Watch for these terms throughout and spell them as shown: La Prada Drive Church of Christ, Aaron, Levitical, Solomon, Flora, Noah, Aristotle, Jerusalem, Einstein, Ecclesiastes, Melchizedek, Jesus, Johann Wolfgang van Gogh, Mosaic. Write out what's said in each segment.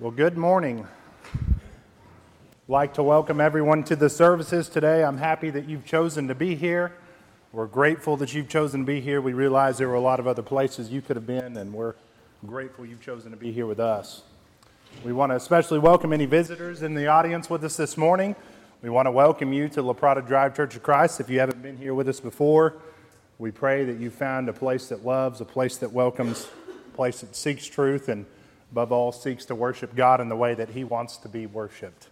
Well, good morning. I'd like to welcome everyone to the services today. I'm happy that you've chosen to be here. We're grateful that you've chosen to be here. We realize there were a lot of other places you could have been, and we're grateful you've chosen to be here with us. We want to especially welcome any visitors in the audience with us this morning. We want to welcome you to La Prada Drive Church of Christ. If you haven't been here with us before, we pray that you found a place that loves, a place that welcomes, a place that seeks truth, and above all, seeks to worship God in the way that He wants to be worshiped.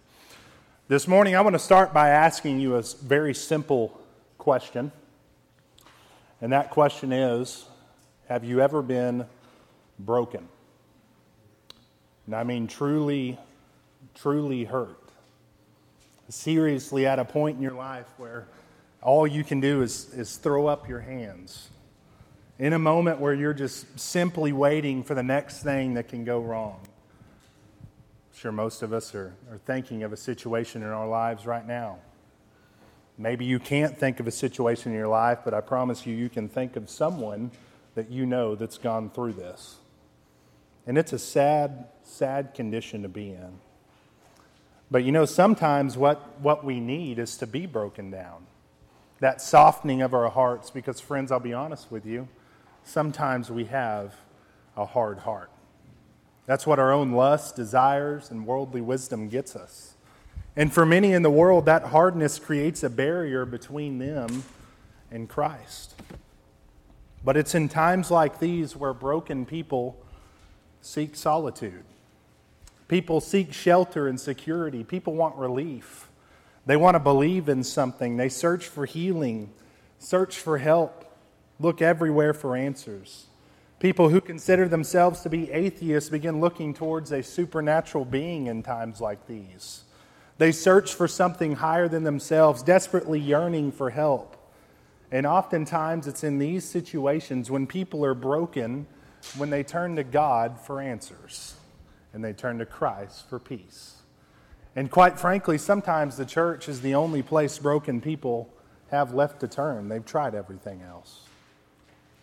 This morning, I want to start by asking you a very simple question. And that question is, have you ever been broken? And I mean truly, truly hurt. Seriously at a point in your life where all you can do is throw up your hands. In a moment where you're just simply waiting for the next thing that can go wrong. I'm sure most of us are thinking of a situation in our lives right now. Maybe you can't think of a situation in your life, but I promise you, you can think of someone that you know that's gone through this. And it's a sad, sad condition to be in. But you know, sometimes what we need is to be broken down. That softening of our hearts, because friends, I'll be honest with you, sometimes we have a hard heart. That's what our own lusts, desires, and worldly wisdom gets us. And for many in the world, that hardness creates a barrier between them and Christ. But it's in times like these where broken people seek solitude. People seek shelter and security. People want relief. They want to believe in something. They search for healing, search for help. Look everywhere for answers. People who consider themselves to be atheists begin looking towards a supernatural being in times like these. They search for something higher than themselves, desperately yearning for help. And oftentimes it's in these situations when people are broken, when they turn to God for answers and they turn to Christ for peace. And quite frankly, sometimes the church is the only place broken people have left to turn. They've tried everything else.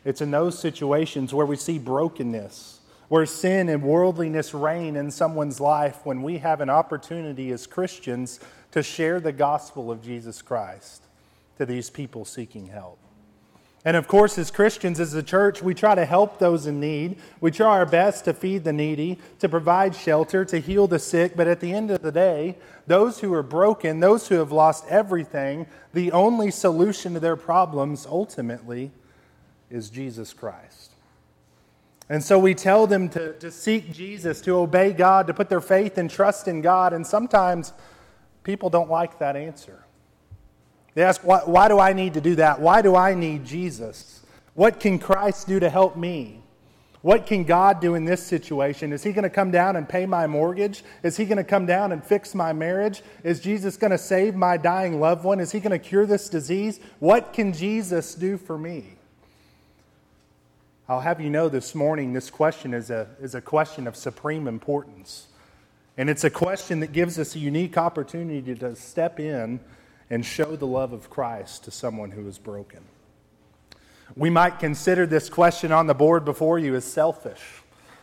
It's in those situations where we see brokenness, where sin and worldliness reign in someone's life, when we have an opportunity as Christians to share the gospel of Jesus Christ to these people seeking help. And of course, as Christians, as a church, we try to help those in need. We try our best to feed the needy, to provide shelter, to heal the sick. But at the end of the day, those who are broken, those who have lost everything, the only solution to their problems ultimately is Jesus Christ. And so we tell them to seek Jesus, to obey God, to put their faith and trust in God. And sometimes people don't like that answer. They ask, why do I need to do that? Why do I need Jesus? What can Christ do to help me? What can God do in this situation? Is He going to come down and pay my mortgage? Is He going to come down and fix my marriage? Is Jesus going to save my dying loved one? Is He going to cure this disease? What can Jesus do for me? I'll have you know this morning, this question is a question of supreme importance. And it's a question that gives us a unique opportunity to step in and show the love of Christ to someone who is broken. We might consider this question on the board before you as selfish.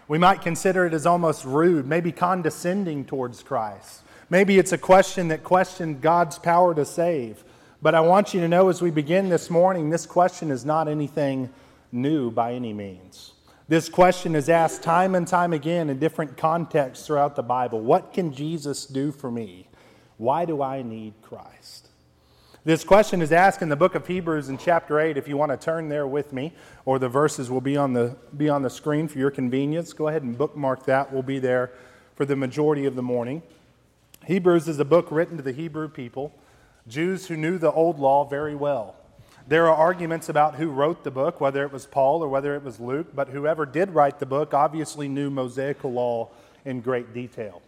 We might consider it as almost rude, maybe condescending towards Christ. Maybe it's a question that questioned God's power to save. But I want you to know as we begin this morning, this question is not anything new by any means. This question is asked time and time again in different contexts throughout the Bible. What can Jesus do for me? Why do I need Christ? This question is asked in the book of Hebrews in chapter 8. If you want to turn there with me, or the verses will be on the screen for your convenience. Go ahead and bookmark that. We'll be there for the majority of the morning. Hebrews is a book written to the Hebrew people, Jews who knew the old law very well. There are arguments about who wrote the book, whether it was Paul or whether it was Luke, but whoever did write the book obviously knew Mosaic law in great detail.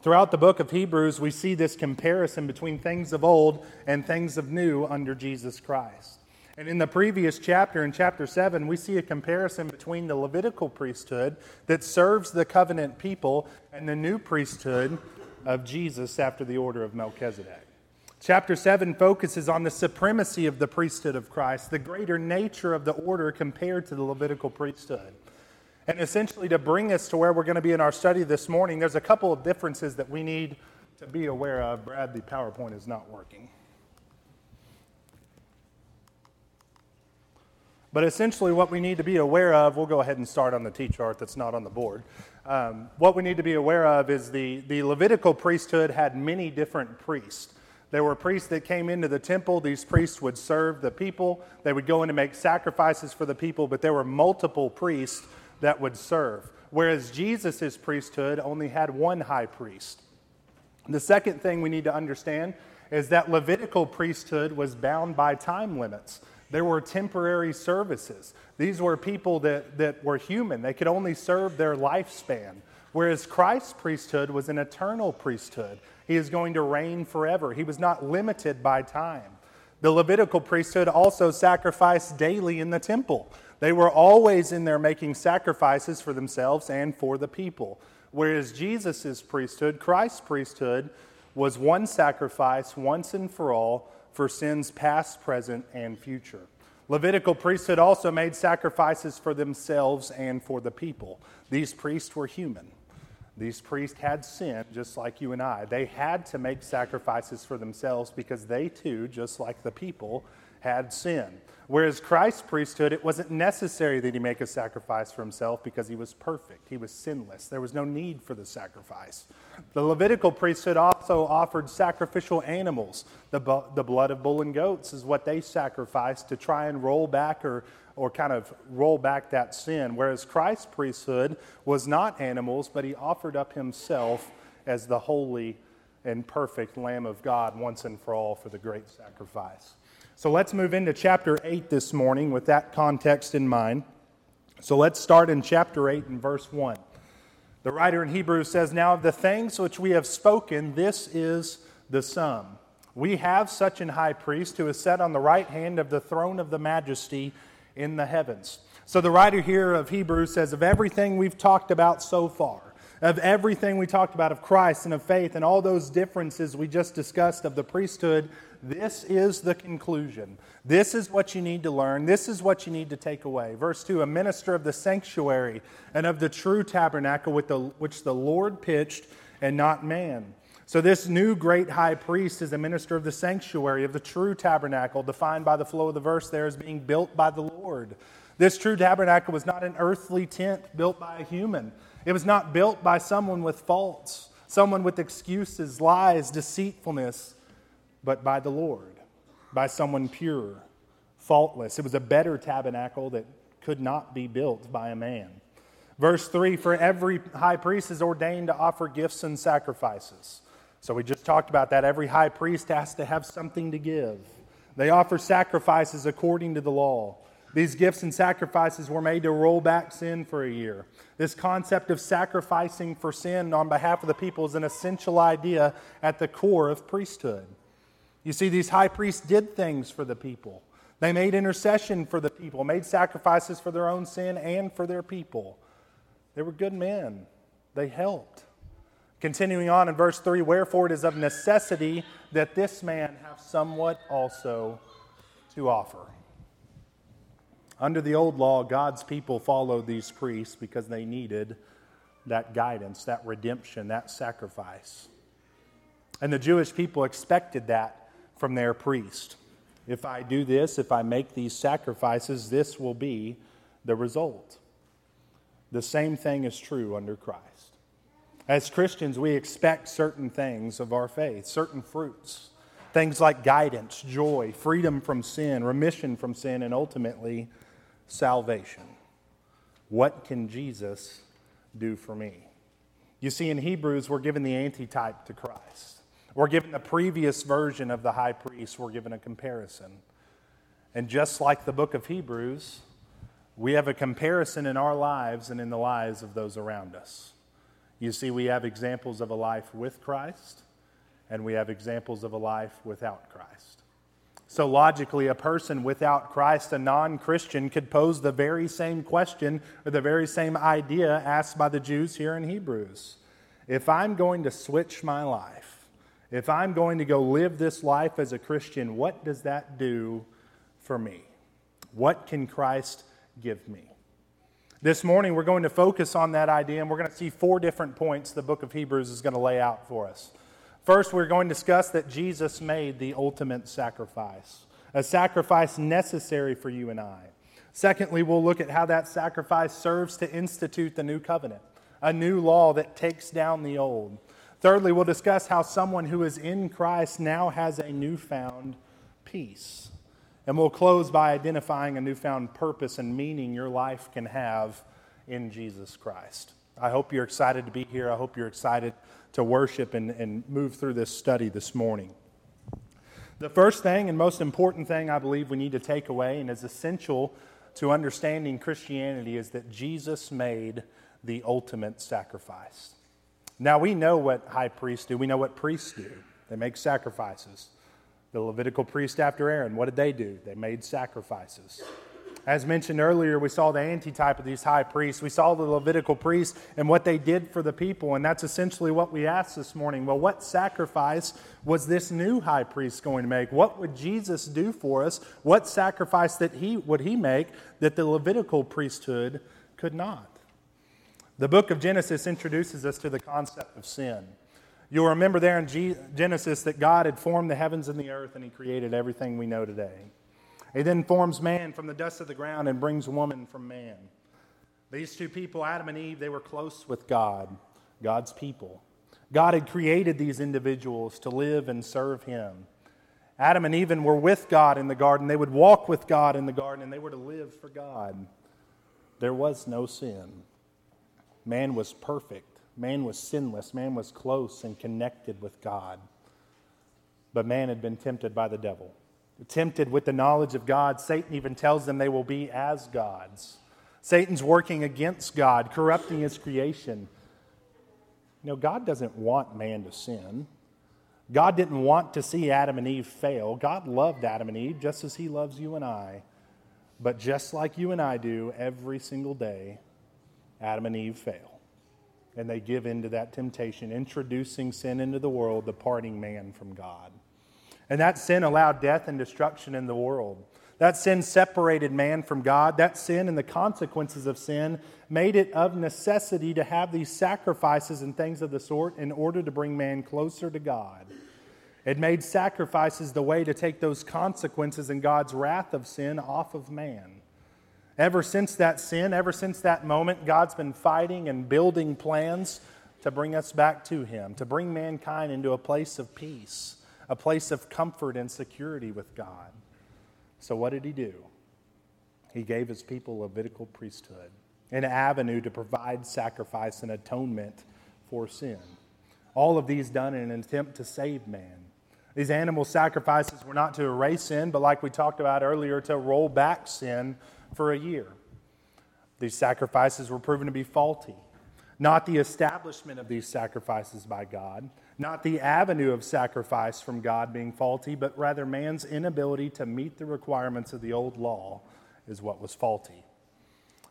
Throughout the book of Hebrews, we see this comparison between things of old and things of new under Jesus Christ. And in the previous chapter, in chapter 7, we see a comparison between the Levitical priesthood that serves the covenant people and the new priesthood of Jesus after the order of Melchizedek. Chapter 7 focuses on the supremacy of the priesthood of Christ, the greater nature of the order compared to the Levitical priesthood. And essentially, to bring us to where we're going to be in our study this morning, there's a couple of differences that we need to be aware of. Brad, the PowerPoint is not working. But essentially what we need to be aware of, we'll go ahead and start on the T-chart that's not on the board. What we need to be aware of is the Levitical priesthood had many different priests. There were priests that came into the temple. These priests would serve the people. They would go in and make sacrifices for the people, but there were multiple priests that would serve. Whereas Jesus' priesthood only had one high priest. The second thing we need to understand is that Levitical priesthood was bound by time limits. There were temporary services. These were people that were human. They could only serve their lifespan. Whereas Christ's priesthood was an eternal priesthood. He is going to reign forever. He was not limited by time. The Levitical priesthood also sacrificed daily in the temple. They were always in there making sacrifices for themselves and for the people. Whereas Jesus' priesthood, Christ's priesthood, was one sacrifice once and for all, for sins past, present, and future. Levitical priesthood also made sacrifices for themselves and for the people. These priests were human. These priests had sin, just like you and I. They had to make sacrifices for themselves because they too, just like the people, had sin. Whereas Christ's priesthood, it wasn't necessary that he make a sacrifice for himself because he was perfect. He was sinless. There was no need for the sacrifice. The Levitical priesthood also offered sacrificial animals. The blood of bull and goats is what they sacrificed to try and roll back or kind of roll back that sin. Whereas Christ's priesthood was not animals, but he offered up himself as the holy and perfect Lamb of God once and for all for the great sacrifice. So let's move into chapter 8 this morning with that context in mind. So let's start in chapter 8 and verse 1. The writer in Hebrews says, "Now of the things which we have spoken, this is the sum. We have such an high priest who is set on the right hand of the throne of the majesty in the heavens." So the writer here of Hebrews says, of everything we've talked about so far, of everything we talked about of Christ and of faith and all those differences we just discussed of the priesthood, this is the conclusion. This is what you need to learn. This is what you need to take away. Verse 2, "A minister of the sanctuary and of the true tabernacle with which the Lord pitched and not man." So this new great high priest is a minister of the sanctuary, of the true tabernacle, defined by the flow of the verse there as being built by the Lord. This true tabernacle was not an earthly tent built by a human. It was not built by someone with faults, someone with excuses, lies, deceitfulness, but by the Lord, by someone pure, faultless. It was a better tabernacle that could not be built by a man. Verse 3, "For every high priest is ordained to offer gifts and sacrifices." So we just talked about that. Every high priest has to have something to give. They offer sacrifices according to the law. These gifts and sacrifices were made to roll back sin for a year. This concept of sacrificing for sin on behalf of the people is an essential idea at the core of priesthood. You see, these high priests did things for the people. They made intercession for the people, made sacrifices for their own sin and for their people. They were good men. They helped. Continuing on in verse 3, "Wherefore it is of necessity that this man have somewhat also to offer." Under the old law, God's people followed these priests because they needed that guidance, that redemption, that sacrifice. And the Jewish people expected that from their priest. If I do this, if I make these sacrifices, this will be the result. The same thing is true under Christ. As Christians, we expect certain things of our faith, certain fruits. Things like guidance, joy, freedom from sin, remission from sin, and ultimately salvation. What can Jesus do for me? You see, in Hebrews, we're given the antitype to Christ. We're given the previous version of the high priest. We're given a comparison. And just like the book of Hebrews, we have a comparison in our lives and in the lives of those around us. You see, we have examples of a life with Christ, and we have examples of a life without Christ. So logically, a person without Christ, a non-Christian, could pose the very same question or the very same idea asked by the Jews here in Hebrews. If I'm going to switch my life, if I'm going to go live this life as a Christian, what does that do for me? What can Christ give me? This morning, we're going to focus on that idea, and we're going to see four different points the book of Hebrews is going to lay out for us. First, we're going to discuss that Jesus made the ultimate sacrifice, a sacrifice necessary for you and I. Secondly, we'll look at how that sacrifice serves to institute the new covenant, a new law that takes down the old. Thirdly, we'll discuss how someone who is in Christ now has a newfound peace. And we'll close by identifying a newfound purpose and meaning your life can have in Jesus Christ. I hope you're excited to be here. I hope you're excited to worship and move through this study this morning. The first thing and most important thing I believe we need to take away and is essential to understanding Christianity is that Jesus made the ultimate sacrifice. Now we know what high priests do. We know what priests do. They make sacrifices. The Levitical priest after Aaron, what did they do? They made sacrifices. As mentioned earlier, we saw the antitype of these high priests. We saw the Levitical priests and what they did for the people, and that's essentially what we asked this morning. Well, what sacrifice was this new high priest going to make? What would Jesus do for us? What sacrifice would he make that the Levitical priesthood could not? The book of Genesis introduces us to the concept of sin. You'll remember there in Genesis that God had formed the heavens and the earth and He created everything we know today. He then forms man from the dust of the ground and brings woman from man. These two people, Adam and Eve, they were close with God, God's people. God had created these individuals to live and serve Him. Adam and Eve were with God in the garden. They would walk with God in the garden and they were to live for God. There was no sin. Man was perfect. Man was sinless. Man was close and connected with God. But man had been tempted by the devil. Tempted with the knowledge of God. Satan even tells them they will be as gods. Satan's working against God, corrupting His creation. You know, God doesn't want man to sin. God didn't want to see Adam and Eve fail. God loved Adam and Eve just as He loves you and I. But just like you and I do, every single day, Adam and Eve fail. And they give in to that temptation, introducing sin into the world, departing man from God. And that sin allowed death and destruction in the world. That sin separated man from God. That sin and the consequences of sin made it of necessity to have these sacrifices and things of the sort in order to bring man closer to God. It made sacrifices the way to take those consequences and God's wrath of sin off of man. Ever since that sin, ever since that moment, God's been fighting and building plans to bring us back to Him, to bring mankind into a place of peace, a place of comfort and security with God. So what did He do? He gave His people Levitical priesthood, an avenue to provide sacrifice and atonement for sin. All of these done in an attempt to save man. These animal sacrifices were not to erase sin, but like we talked about earlier, to roll back sin for a year. These sacrifices were proven to be faulty. Not the establishment of these sacrifices by God, not the avenue of sacrifice from God being faulty, but rather man's inability to meet the requirements of the old law is what was faulty.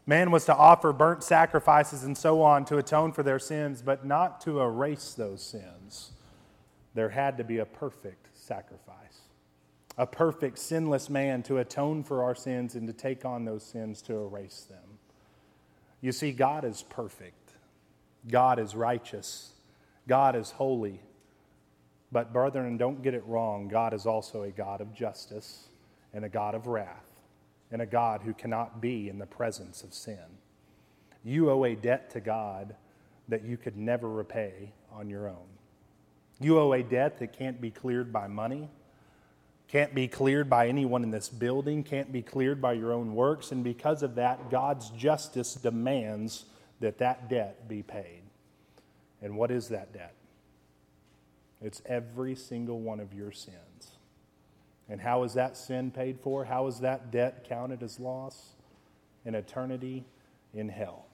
Man was to offer burnt sacrifices and so on to atone for their sins, but not to erase those sins. There had to be a perfect sacrifice. A perfect, sinless man to atone for our sins and to take on those sins to erase them. You see, God is perfect. God is righteous. God is holy. But brethren, don't get it wrong. God is also a God of justice and a God of wrath and a God who cannot be in the presence of sin. You owe a debt to God that you could never repay on your own. You owe a debt that can't be cleared by money, can't be cleared by anyone in this building, can't be cleared by your own works, and because of that, God's justice demands that that debt be paid. And what is that debt? It's every single one of your sins. And how is that sin paid for? How is that debt counted as loss? An eternity in hell.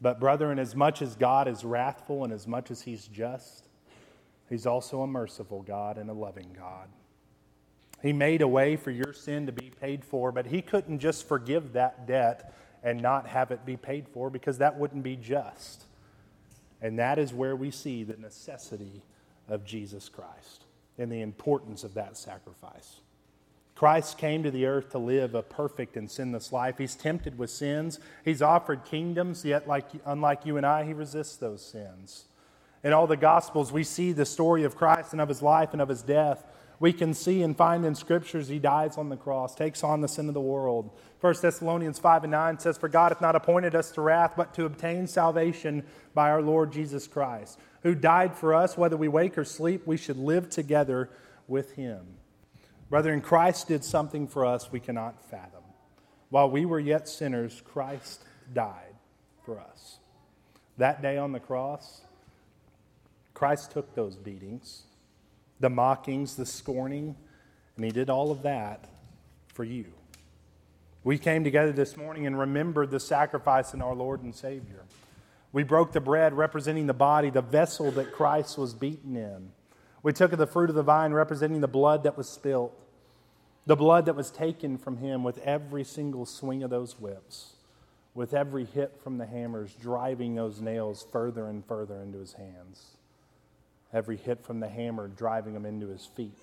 But brethren, as much as God is wrathful and as much as He's just, He's also a merciful God and a loving God. He made a way for your sin to be paid for, but He couldn't just forgive that debt and not have it be paid for because that wouldn't be just. And that is where we see the necessity of Jesus Christ and the importance of that sacrifice. Christ came to the earth to live a perfect and sinless life. He's tempted with sins. He's offered kingdoms, yet unlike you and I, he resists those sins. In all the Gospels, we see the story of Christ and of his life and of his death. We can see and find in Scriptures he dies on the cross, takes on the sin of the world. 1 Thessalonians 5:9 says, "For God hath not appointed us to wrath, but to obtain salvation by our Lord Jesus Christ, who died for us, whether we wake or sleep, we should live together with him." Brethren, Christ did something for us we cannot fathom. While we were yet sinners, Christ died for us. That day on the cross, Christ took those beatings, the mockings, the scorning, and he did all of that for you. We came together this morning and remembered the sacrifice in our Lord and Savior. We broke the bread representing the body, the vessel that Christ was beaten in. We took of the fruit of the vine representing the blood that was spilt, the blood that was taken from him with every single swing of those whips, with every hit from the hammers, driving those nails further and further into his hands, every hit from the hammer driving him into his feet,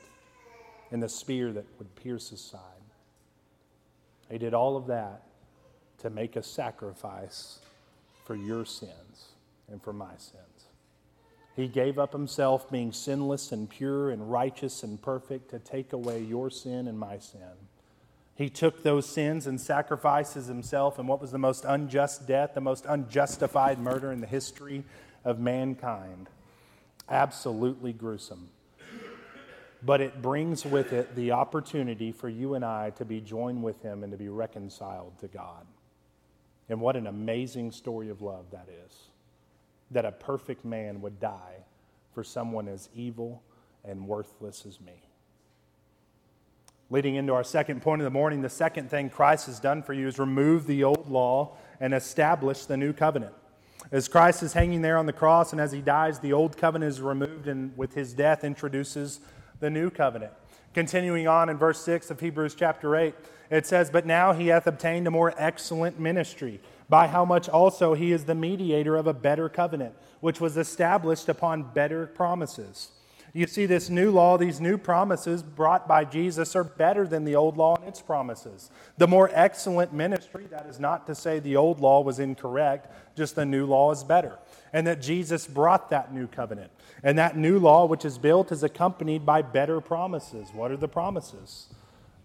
and the spear that would pierce his side. He did all of that to make a sacrifice for your sins and for my sins. He gave up himself, being sinless and pure and righteous and perfect, to take away your sin and my sin. He took those sins and sacrifices himself in what was the most unjust death, the most unjustified murder in the history of mankind. Absolutely gruesome. But it brings with it the opportunity for you and I to be joined with him and to be reconciled to God. And what an amazing story of love that is, that a perfect man would die for someone as evil and worthless as me. Leading into our second point of the morning, the second thing Christ has done for you is remove the old law and establish the new covenant. As Christ is hanging there on the cross and as he dies, the old covenant is removed, and with his death introduces the new covenant. Continuing on in verse 6 of Hebrews chapter 8, it says, "But now he hath obtained a more excellent ministry, by how much also he is the mediator of a better covenant, which was established upon better promises." You see, this new law, these new promises brought by Jesus are better than the old law and its promises. The more excellent ministry, that is not to say the old law was incorrect, just the new law is better. And that Jesus brought that new covenant. And that new law which is built is accompanied by better promises. What are the promises?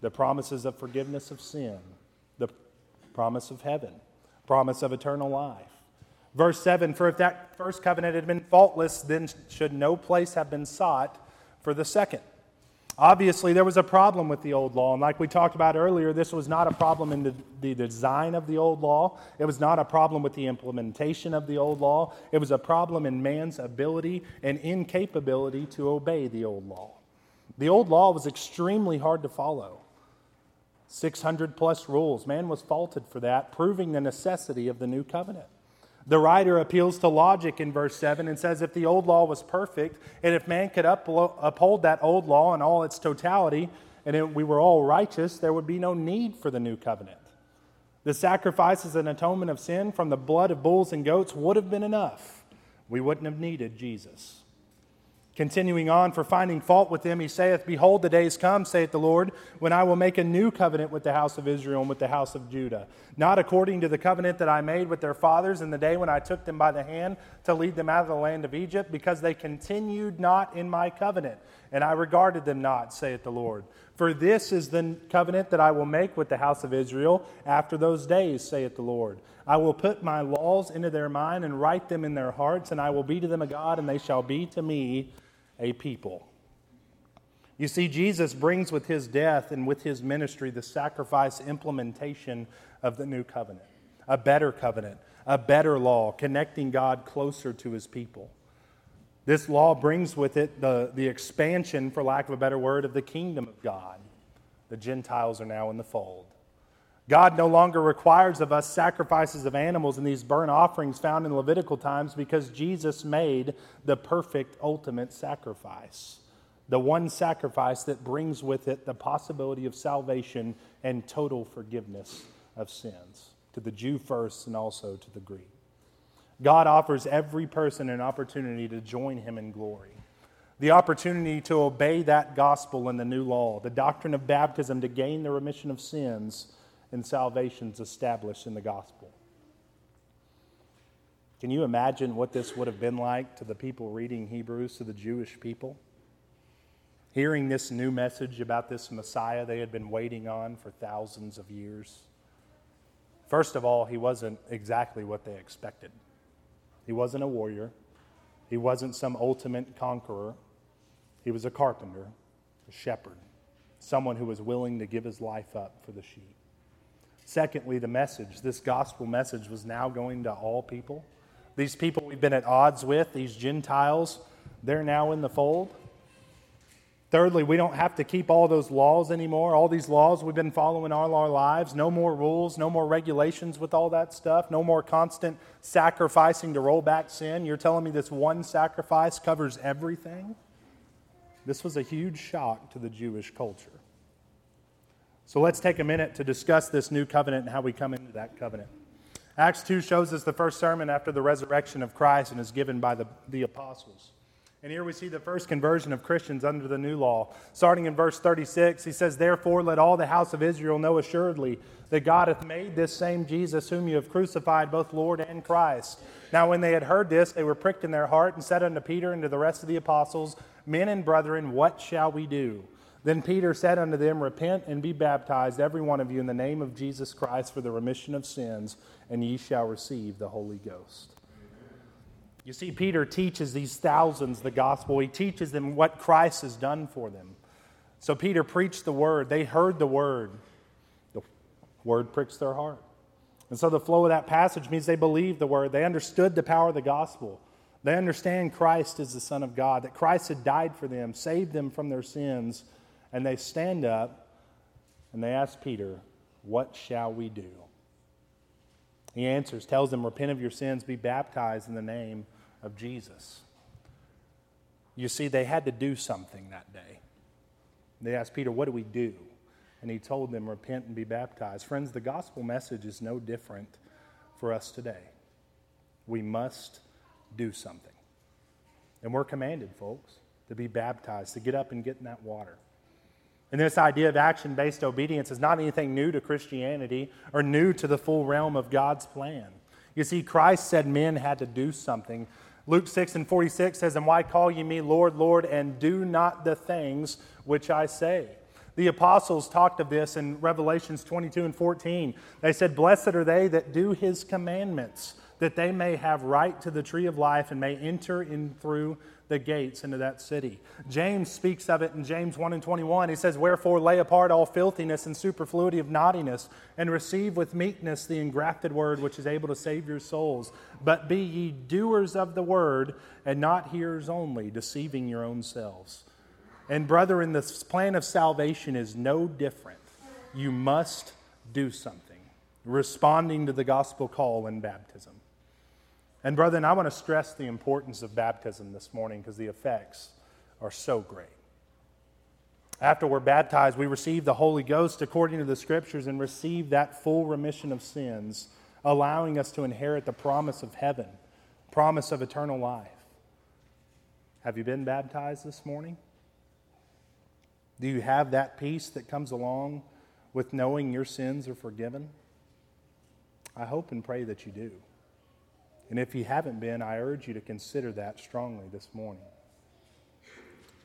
The promises of forgiveness of sin, the promise of heaven, promise of eternal life. Verse 7, "For if that first covenant had been faultless, then should no place have been sought for the second." Obviously, there was a problem with the old law. And like we talked about earlier, this was not a problem in the design of the old law. It was not a problem with the implementation of the old law. It was a problem in man's ability and incapability to obey the old law. The old law was extremely hard to follow. 600 plus rules. Man was faulted for that, proving the necessity of the new covenant. The writer appeals to logic in verse 7 and says if the old law was perfect, and if man could uphold that old law in all its totality, and if we were all righteous, there would be no need for the new covenant. The sacrifices and atonement of sin from the blood of bulls and goats would have been enough. We wouldn't have needed Jesus. Continuing on, "For finding fault with them, he saith, Behold, the days come, saith the Lord, when I will make a new covenant with the house of Israel and with the house of Judah, not according to the covenant that I made with their fathers in the day when I took them by the hand to lead them out of the land of Egypt, because they continued not in my covenant, and I regarded them not, saith the Lord. For this is the covenant that I will make with the house of Israel after those days, saith the Lord. I will put my laws into their mind and write them in their hearts, and I will be to them a God, and they shall be to me a people." You see, Jesus brings with his death and with his ministry the sacrifice implementation of the new covenant, a better law, connecting God closer to his people. This law brings with it the expansion, for lack of a better word, of the kingdom of God. The Gentiles are now in the fold. God no longer requires of us sacrifices of animals and these burnt offerings found in Levitical times, because Jesus made the perfect ultimate sacrifice, the one sacrifice that brings with it the possibility of salvation and total forgiveness of sins, to the Jew first and also to the Greek. God offers every person an opportunity to join him in glory. the opportunity to obey that gospel and the new law, the doctrine of baptism to gain the remission of sins and salvations established in the gospel. Can you imagine what this would have been like to the people reading Hebrews, to the Jewish people? Hearing this new message about this Messiah they had been waiting on for thousands of years. First of all, he wasn't exactly what they expected. He wasn't a warrior. He wasn't some ultimate conqueror. He was a carpenter, a shepherd, someone who was willing to give his life up for the sheep. Secondly, the message, this gospel message, was now going to all people. These people we've been at odds with, these Gentiles, they're now in the fold. Thirdly, we don't have to keep all those laws anymore. All these laws we've been following all our lives. No more rules, no more regulations with all that stuff. No more constant sacrificing to roll back sin. You're telling me this one sacrifice covers everything? This was a huge shock to the Jewish culture. So let's take a minute to discuss this new covenant and how we come into that covenant. Acts 2 shows us the first sermon after the resurrection of Christ and is given by the apostles. And here we see the first conversion of Christians under the new law. Starting in verse 36, he says, "Therefore let all the house of Israel know assuredly that God hath made this same Jesus whom you have crucified, both Lord and Christ." Now when they had heard this, they were pricked in their heart and said unto Peter and to the rest of the apostles, "Men and brethren, what shall we do?" Then Peter said unto them, "Repent and be baptized, every one of you, in the name of Jesus Christ for the remission of sins, and ye shall receive the Holy Ghost." You see, Peter teaches these thousands the gospel. He teaches them what Christ has done for them. So Peter preached the word. They heard the word. The word pricks their heart. And so the flow of that passage means they believed the word. They understood the power of the gospel. They understand Christ is the Son of God, that Christ had died for them, saved them from their sins. And they stand up and they ask Peter, "What shall we do?" He answers, tells them, "Repent of your sins, be baptized in the name of Jesus." You see, they had to do something that day. They asked Peter, "What do we do?" And he told them, "Repent and be baptized." Friends, the gospel message is no different for us today. We must do something. And we're commanded, folks, to be baptized, to get up and get in that water. And this idea of action-based obedience is not anything new to Christianity or new to the full realm of God's plan. You see, Christ said men had to do something. Luke 6:46 says, "And why call ye me Lord, Lord, and do not the things which I say?" The apostles talked of this in Revelations 22:14. They said, "Blessed are they that do his commandments, that they may have right to the tree of life and may enter in through the gates into that city." James speaks of it in James 1:21. He says, "Wherefore lay apart all filthiness and superfluity of naughtiness, and receive with meekness the engrafted word which is able to save your souls. But be ye doers of the word, and not hearers only, deceiving your own selves." And brethren, this plan of salvation is no different. You must do something, responding to the gospel call in baptism. And brethren, I want to stress the importance of baptism this morning because the effects are so great. After we're baptized, we receive the Holy Ghost according to the Scriptures and receive that full remission of sins, allowing us to inherit the promise of heaven, promise of eternal life. Have you been baptized this morning? Do you have that peace that comes along with knowing your sins are forgiven? I hope and pray that you do. And if you haven't been, I urge you to consider that strongly this morning.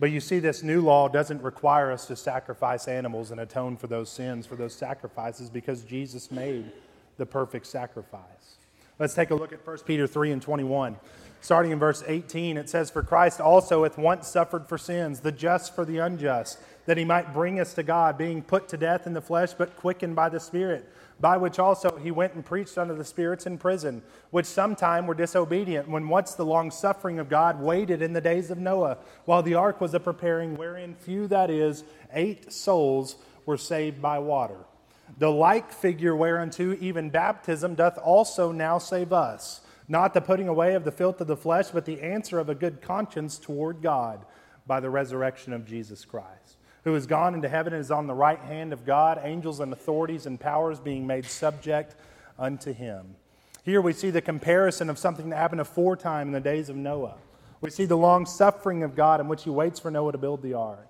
But you see, this new law doesn't require us to sacrifice animals and atone for those sins, for those sacrifices, because Jesus made the perfect sacrifice. Let's take a look at 1 Peter 3:21. Starting in verse 18, it says, "For Christ also hath once suffered for sins, the just for the unjust, that he might bring us to God, being put to death in the flesh, but quickened by the Spirit, by which also he went and preached unto the spirits in prison, which sometime were disobedient, when once the long-suffering of God waited in the days of Noah, while the ark was a-preparing, wherein few, that is, 8 souls, were saved by water. The like figure whereunto even baptism doth also now save us, not the putting away of the filth of the flesh, but the answer of a good conscience toward God by the resurrection of Jesus Christ, who is gone into heaven and is on the right hand of God, angels and authorities and powers being made subject unto him." Here we see the comparison of something that happened aforetime in the days of Noah. We see the long suffering of God in which he waits for Noah to build the ark.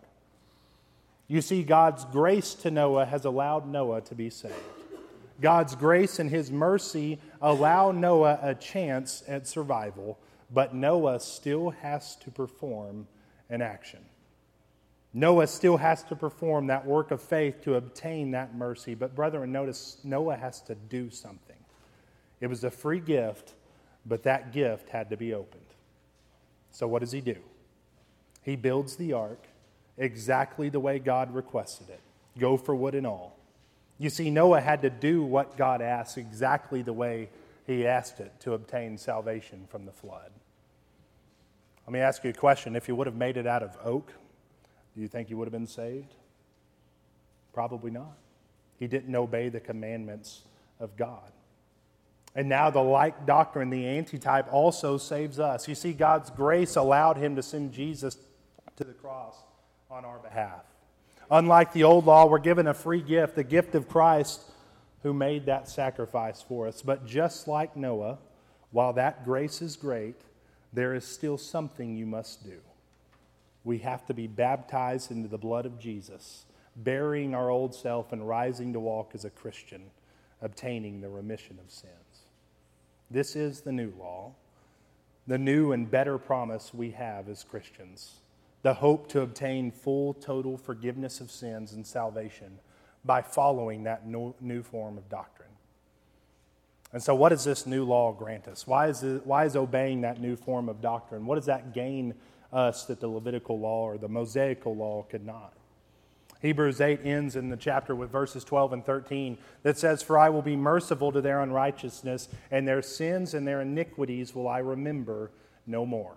You see, God's grace to Noah has allowed Noah to be saved. God's grace and his mercy allow Noah a chance at survival, but Noah still has to perform an action. Noah still has to perform that work of faith to obtain that mercy. But brethren, notice Noah has to do something. It was a free gift, but that gift had to be opened. So what does he do? He builds the ark exactly the way God requested it. Go for wood and all. You see, Noah had to do what God asked exactly the way he asked it to obtain salvation from the flood. Let me ask you a question. If you would have made it out of oak, do you think you would have been saved? Probably not. He didn't obey the commandments of God. And now the like doctrine, the antitype, also saves us. You see, God's grace allowed him to send Jesus to the cross on our behalf. Unlike the old law, we're given a free gift, the gift of Christ who made that sacrifice for us. But just like Noah, while that grace is great, there is still something you must do. We have to be baptized into the blood of Jesus, burying our old self and rising to walk as a Christian, obtaining the remission of sins. This is the new law, the new and better promise we have as Christians, the hope to obtain full, total forgiveness of sins and salvation by following that new form of doctrine. And so what does this new law grant us? Why is obeying that new form of doctrine, what does that gain us that the Levitical law or the Mosaical law could not? Hebrews 8 ends in the chapter with verses 12 and 13 that says, "For I will be merciful to their unrighteousness, and their sins and their iniquities will I remember no more.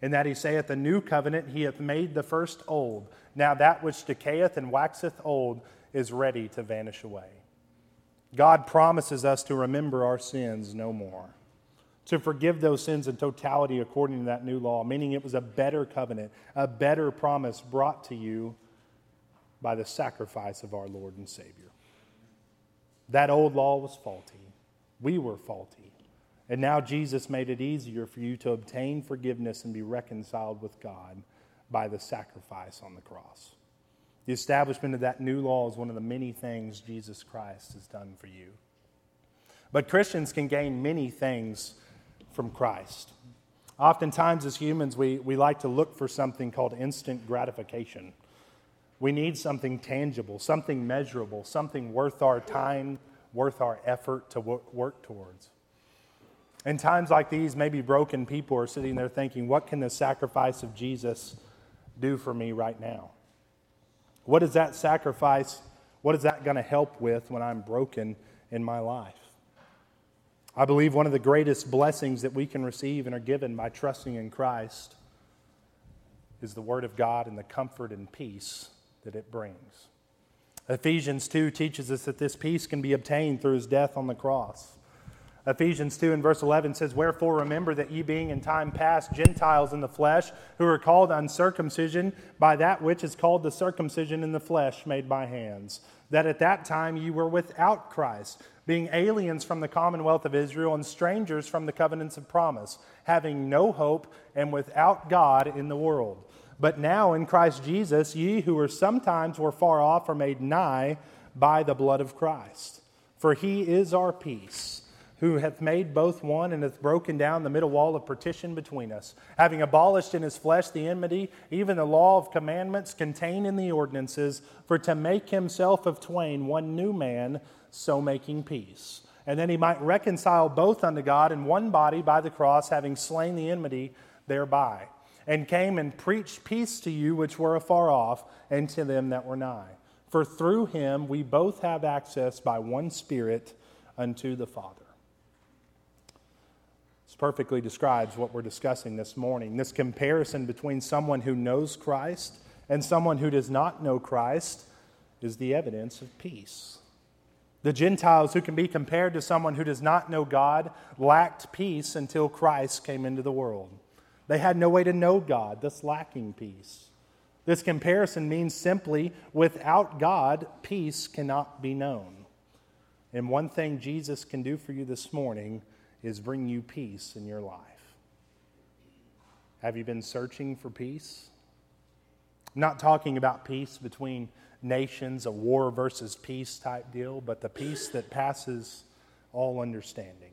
In that he saith, the new covenant, he hath made the first old. Now that which decayeth and waxeth old is ready to vanish away." God promises us to remember our sins no more, to forgive those sins in totality according to that new law, meaning it was a better covenant, a better promise brought to you by the sacrifice of our Lord and Savior. That old law was faulty. We were faulty. And now Jesus made it easier for you to obtain forgiveness and be reconciled with God by the sacrifice on the cross. The establishment of that new law is one of the many things Jesus Christ has done for you. But Christians can gain many things from Christ. Oftentimes as humans, we like to look for something called instant gratification. We need something tangible, something measurable, something worth our time, worth our effort to work towards. In times like these, maybe broken people are sitting there thinking, what can the sacrifice of Jesus do for me right now? What is that sacrifice, what is that going to help with when I'm broken in my life? I believe one of the greatest blessings that we can receive and are given by trusting in Christ is the Word of God and the comfort and peace that it brings. Ephesians 2 teaches us that this peace can be obtained through his death on the cross. Ephesians 2 and verse 11 says, "Wherefore remember that ye being in time past Gentiles in the flesh, who are called uncircumcision by that which is called the circumcision in the flesh made by hands, that at that time ye were without Christ, being aliens from the commonwealth of Israel and strangers from the covenants of promise, having no hope and without God in the world. But now in Christ Jesus, ye who were sometimes were far off are made nigh by the blood of Christ. For he is our peace, who hath made both one and hath broken down the middle wall of partition between us, having abolished in his flesh the enmity, even the law of commandments contained in the ordinances, for to make himself of twain one new man, so making peace. And then he might reconcile both unto God in one body by the cross, having slain the enmity thereby. And came and preached peace to you which were afar off, and to them that were nigh. For through him we both have access by one Spirit unto the Father." This perfectly describes what we're discussing this morning. This comparison between someone who knows Christ and someone who does not know Christ is the evidence of peace. The Gentiles who can be compared to someone who does not know God lacked peace until Christ came into the world. They had no way to know God, thus lacking peace. This comparison means simply, without God, peace cannot be known. And one thing Jesus can do for you this morning is bring you peace in your life. Have you been searching for peace? I'm not talking about peace between nations, a war versus peace type deal, but the peace that passes all understanding.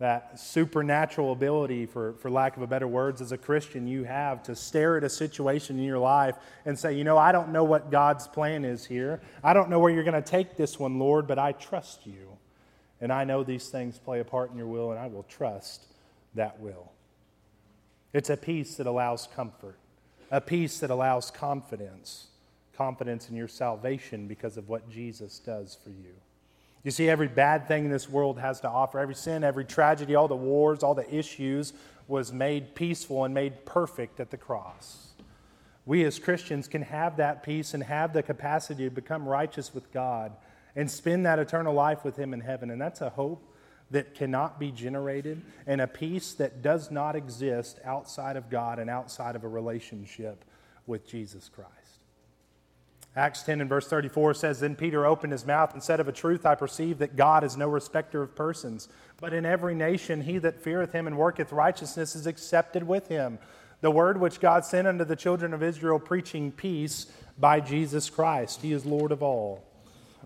That supernatural ability, for lack of a better words, as a Christian you have to stare at a situation in your life and say, you know, I don't know what God's plan is here. I don't know where you're going to take this one, Lord, but I trust you. And I know these things play a part in your will, and I will trust that will. It's a peace that allows comfort, a peace that allows confidence in your salvation because of what Jesus does for you. You see, every bad thing this world has to offer, every sin, every tragedy, all the wars, all the issues was made peaceful and made perfect at the cross. We as Christians can have that peace and have the capacity to become righteous with God and spend that eternal life with Him in heaven. And that's a hope that cannot be generated and a peace that does not exist outside of God and outside of a relationship with Jesus Christ. Acts 10 and verse 34 says, Then Peter opened his mouth and said, Of a truth I perceive that God is no respecter of persons, but in every nation he that feareth him and worketh righteousness is accepted with him. The word which God sent unto the children of Israel, preaching peace by Jesus Christ. He is Lord of all.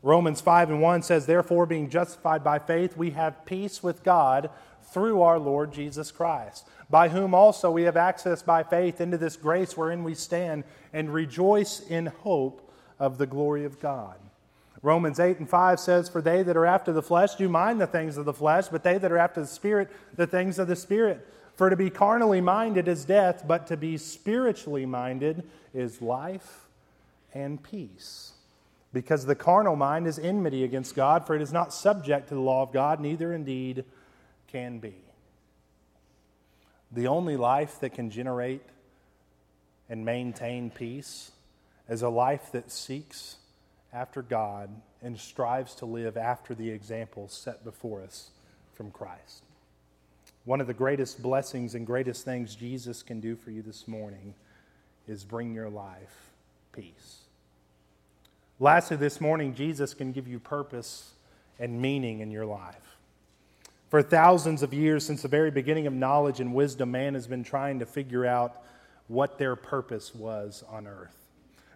Romans 5 and 1 says, Therefore, being justified by faith, we have peace with God through our Lord Jesus Christ, by whom also we have access by faith into this grace wherein we stand and rejoice in hope of the glory of God. Romans 8 and 5 says, For they that are after the flesh do mind the things of the flesh, but they that are after the Spirit, the things of the Spirit. For to be carnally minded is death, but to be spiritually minded is life and peace. Because the carnal mind is enmity against God, for it is not subject to the law of God, neither indeed can be. The only life that can generate and maintain peace is a life that seeks after God and strives to live after the example set before us from Christ. One of the greatest blessings and greatest things Jesus can do for you this morning is bring your life peace. Lastly, this morning, Jesus can give you purpose and meaning in your life. For thousands of years, since the very beginning of knowledge and wisdom, man has been trying to figure out what their purpose was on earth.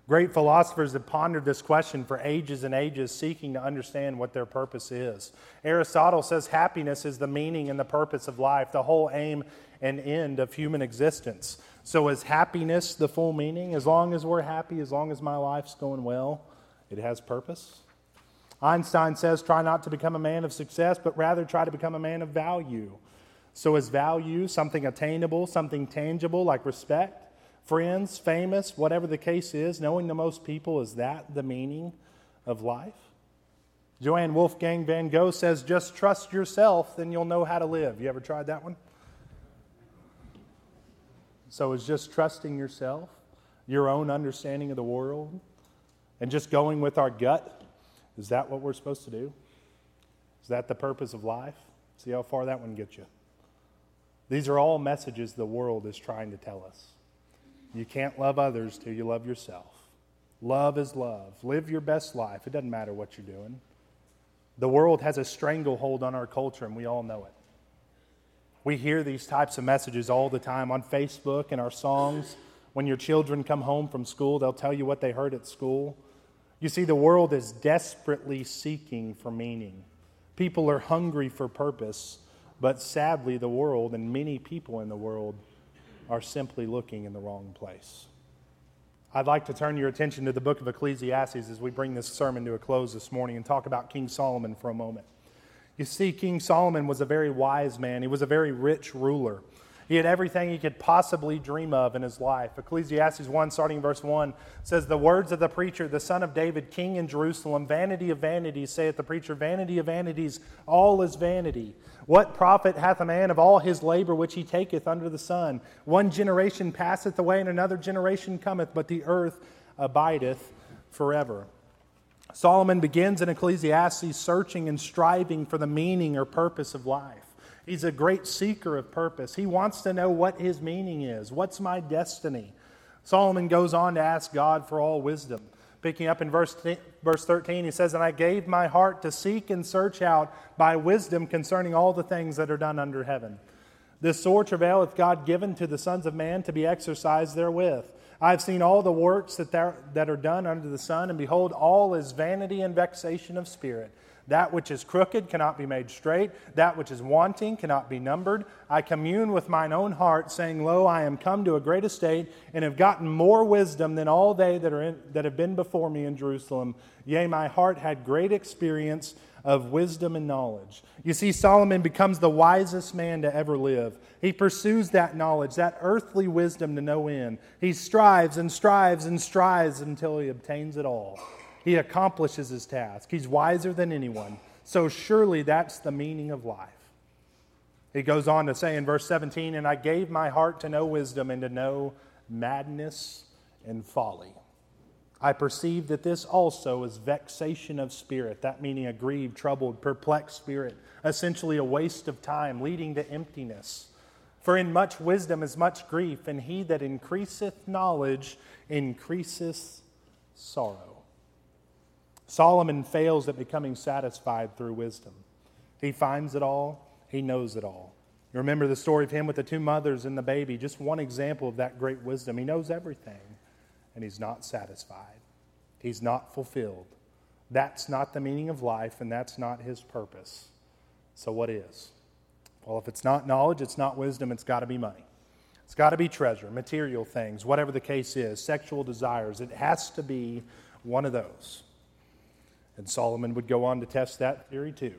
Great philosophers have pondered this question for ages and ages, seeking to understand what their purpose is. Aristotle says happiness is the meaning and the purpose of life, the whole aim and end of human existence. So is happiness the full meaning? As long as we're happy, as long as my life's going well, it has purpose. Einstein says, try not to become a man of success, but rather try to become a man of value. So is value something attainable, something tangible, like respect? Friends, famous, whatever the case is, knowing the most people, is that the meaning of life? Johann Wolfgang van Gogh says, just trust yourself, then you'll know how to live. You ever tried that one? So it's just trusting yourself, your own understanding of the world, and just going with our gut. Is that what we're supposed to do? Is that the purpose of life? See how far that one gets you. These are all messages the world is trying to tell us. You can't love others till you love yourself. Love is love. Live your best life. It doesn't matter what you're doing. The world has a stranglehold on our culture, and we all know it. We hear these types of messages all the time on Facebook and our songs. When your children come home from school, they'll tell you what they heard at school. You see, the world is desperately seeking for meaning. People are hungry for purpose, but sadly, the world and many people in the world are simply looking in the wrong place. I'd like to turn your attention to the book of Ecclesiastes as we bring this sermon to a close this morning and talk about King Solomon for a moment. You see, King Solomon was a very wise man. He was a very rich ruler. He had everything he could possibly dream of in his life. Ecclesiastes 1, starting verse 1, says, The words of the preacher, the son of David, king in Jerusalem, vanity of vanities, saith the preacher, vanity of vanities, all is vanity. What profit hath a man of all his labor which he taketh under the sun? One generation passeth away, and another generation cometh, but the earth abideth forever. Solomon begins in Ecclesiastes searching and striving for the meaning or purpose of life. He's a great seeker of purpose. He wants to know what his meaning is. What's my destiny? Solomon goes on to ask God for all wisdom. Picking up in verse 13, he says, And I gave my heart to seek and search out by wisdom concerning all the things that are done under heaven. This sword travaileth God given to the sons of man to be exercised therewith. I have seen all the works that are done under the sun, and behold, all is vanity and vexation of spirit. That which is crooked cannot be made straight. That which is wanting cannot be numbered. I commune with mine own heart, saying, Lo, I am come to a great estate, and have gotten more wisdom than all they that have been before me in Jerusalem. Yea, my heart had great experience of wisdom and knowledge. You see, Solomon becomes the wisest man to ever live. He pursues that knowledge, that earthly wisdom to no end. He strives and strives and strives until he obtains it all. He accomplishes his task. He's wiser than anyone. So surely that's the meaning of life. He goes on to say in verse 17, And I gave my heart to know wisdom and to know madness and folly. I perceive that this also is vexation of spirit, that meaning a grieved, troubled, perplexed spirit, essentially a waste of time, leading to emptiness. For in much wisdom is much grief, and he that increaseth knowledge increaseth sorrow. Solomon fails at becoming satisfied through wisdom. He finds it all. He knows it all. You remember the story of him with the two mothers and the baby. Just one example of that great wisdom. He knows everything, and he's not satisfied. He's not fulfilled. That's not the meaning of life, and that's not his purpose. So what is? Well, if it's not knowledge, it's not wisdom, it's got to be money. It's got to be treasure, material things, whatever the case is, sexual desires. It has to be one of those. And Solomon would go on to test that theory too.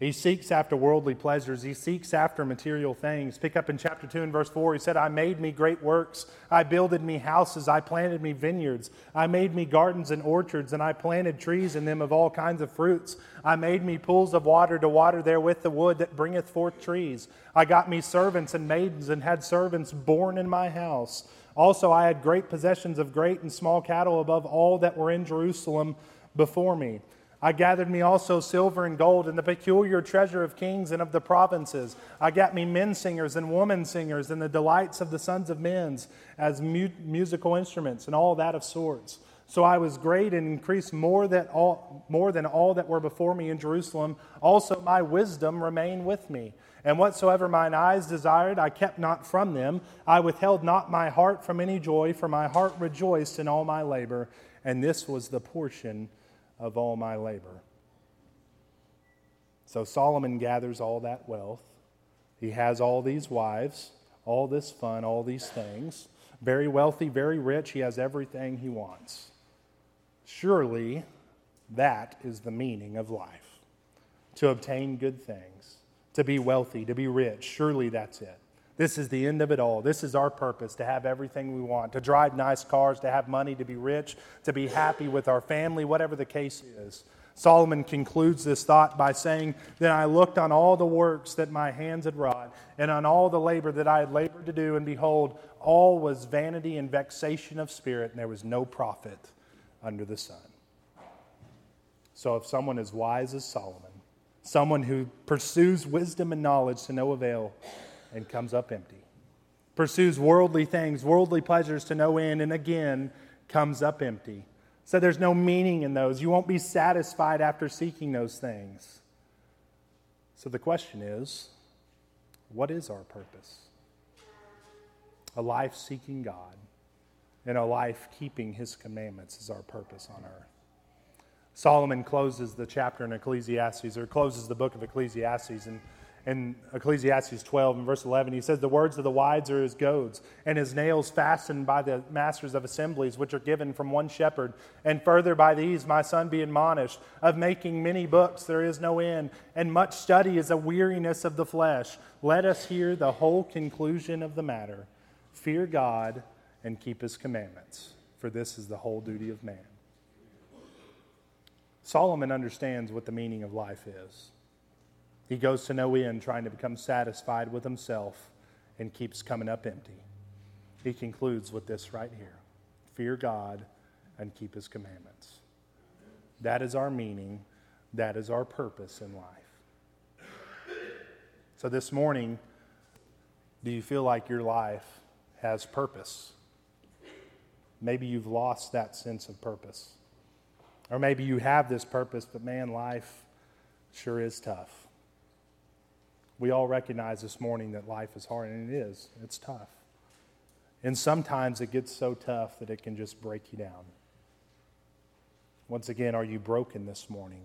He seeks after worldly pleasures. He seeks after material things. Pick up in chapter 2 and verse 4. He said, I made me great works. I builded me houses. I planted me vineyards. I made me gardens and orchards, and I planted trees in them of all kinds of fruits. I made me pools of water to water therewith the wood that bringeth forth trees. I got me servants and maidens, and had servants born in my house. Also I had great possessions of great and small cattle above all that were in Jerusalem before me. I gathered me also silver and gold, and the peculiar treasure of kings and of the provinces. I got me men singers and women singers, and the delights of the sons of men's as musical instruments, and all that of sorts. So I was great and increased more than all that were before me in Jerusalem. Also my wisdom remained with me. And whatsoever mine eyes desired, I kept not from them. I withheld not my heart from any joy, for my heart rejoiced in all my labor. And this was the portion of all my labor. So Solomon gathers all that wealth. He has all these wives, all this fun, all these things. Very wealthy, very rich. He has everything he wants. Surely that is the meaning of life. To obtain good things, to be wealthy, to be rich. Surely that's it. This is the end of it all. This is our purpose, to have everything we want, to drive nice cars, to have money, to be rich, to be happy with our family, whatever the case is. Solomon concludes this thought by saying, Then I looked on all the works that my hands had wrought, and on all the labor that I had labored to do, and behold, all was vanity and vexation of spirit, and there was no profit under the sun. So if someone as wise as Solomon, someone who pursues wisdom and knowledge to no avail, and comes up empty. Pursues worldly things, worldly pleasures to no end, and again comes up empty. So there's no meaning in those. You won't be satisfied after seeking those things. So the question is, what is our purpose? A life seeking God and a life keeping His commandments is our purpose on earth. Solomon closes the chapter in Ecclesiastes, or closes the book of Ecclesiastes, and in Ecclesiastes 12 and verse 11, he says, The words of the wise are as goads, and his nails fastened by the masters of assemblies, which are given from one shepherd. And further by these, my son, be admonished. Of making many books there is no end, and much study is a weariness of the flesh. Let us hear the whole conclusion of the matter. Fear God and keep His commandments, for this is the whole duty of man. Solomon understands what the meaning of life is. He goes to no end trying to become satisfied with himself and keeps coming up empty. He concludes with this right here. Fear God and keep His commandments. That is our meaning. That is our purpose in life. So this morning, do you feel like your life has purpose? Maybe you've lost that sense of purpose. Or maybe you have this purpose, but man, life sure is tough. We all recognize this morning that life is hard, and it is. It's tough. And sometimes it gets so tough that it can just break you down. Once again, are you broken this morning?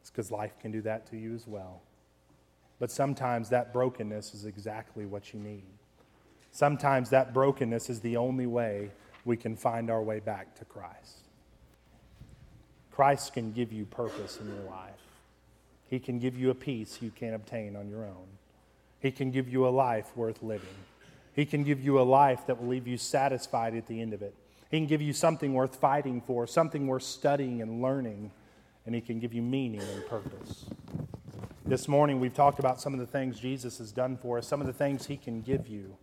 It's because life can do that to you as well. But sometimes that brokenness is exactly what you need. Sometimes that brokenness is the only way we can find our way back to Christ. Christ can give you purpose in your life. He can give you a peace you can't obtain on your own. He can give you a life worth living. He can give you a life that will leave you satisfied at the end of it. He can give you something worth fighting for, something worth studying and learning, and He can give you meaning and purpose. This morning we've talked about some of the things Jesus has done for us, some of the things He can give you.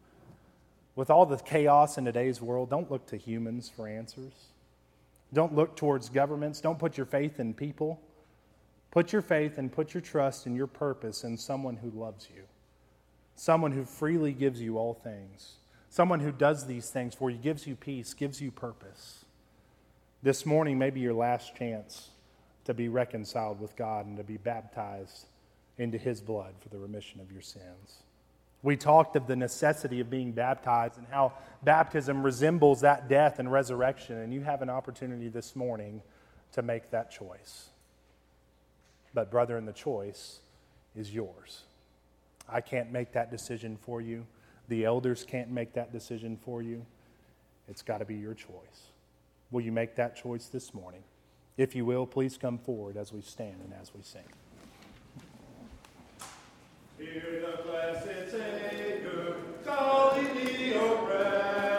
With all the chaos in today's world, don't look to humans for answers. Don't look towards governments. Don't put your faith in people. Put your faith and put your trust and your purpose in someone who loves you, someone who freely gives you all things, someone who does these things for you, gives you peace, gives you purpose. This morning may be your last chance to be reconciled with God and to be baptized into His blood for the remission of your sins. We talked of the necessity of being baptized and how baptism resembles that death and resurrection, and you have an opportunity this morning to make that choice. But brethren, the choice is yours. I can't make that decision for you. The elders can't make that decision for you. It's got to be your choice. Will you make that choice this morning? If you will, please come forward as we stand and as we sing. Hear the blessed.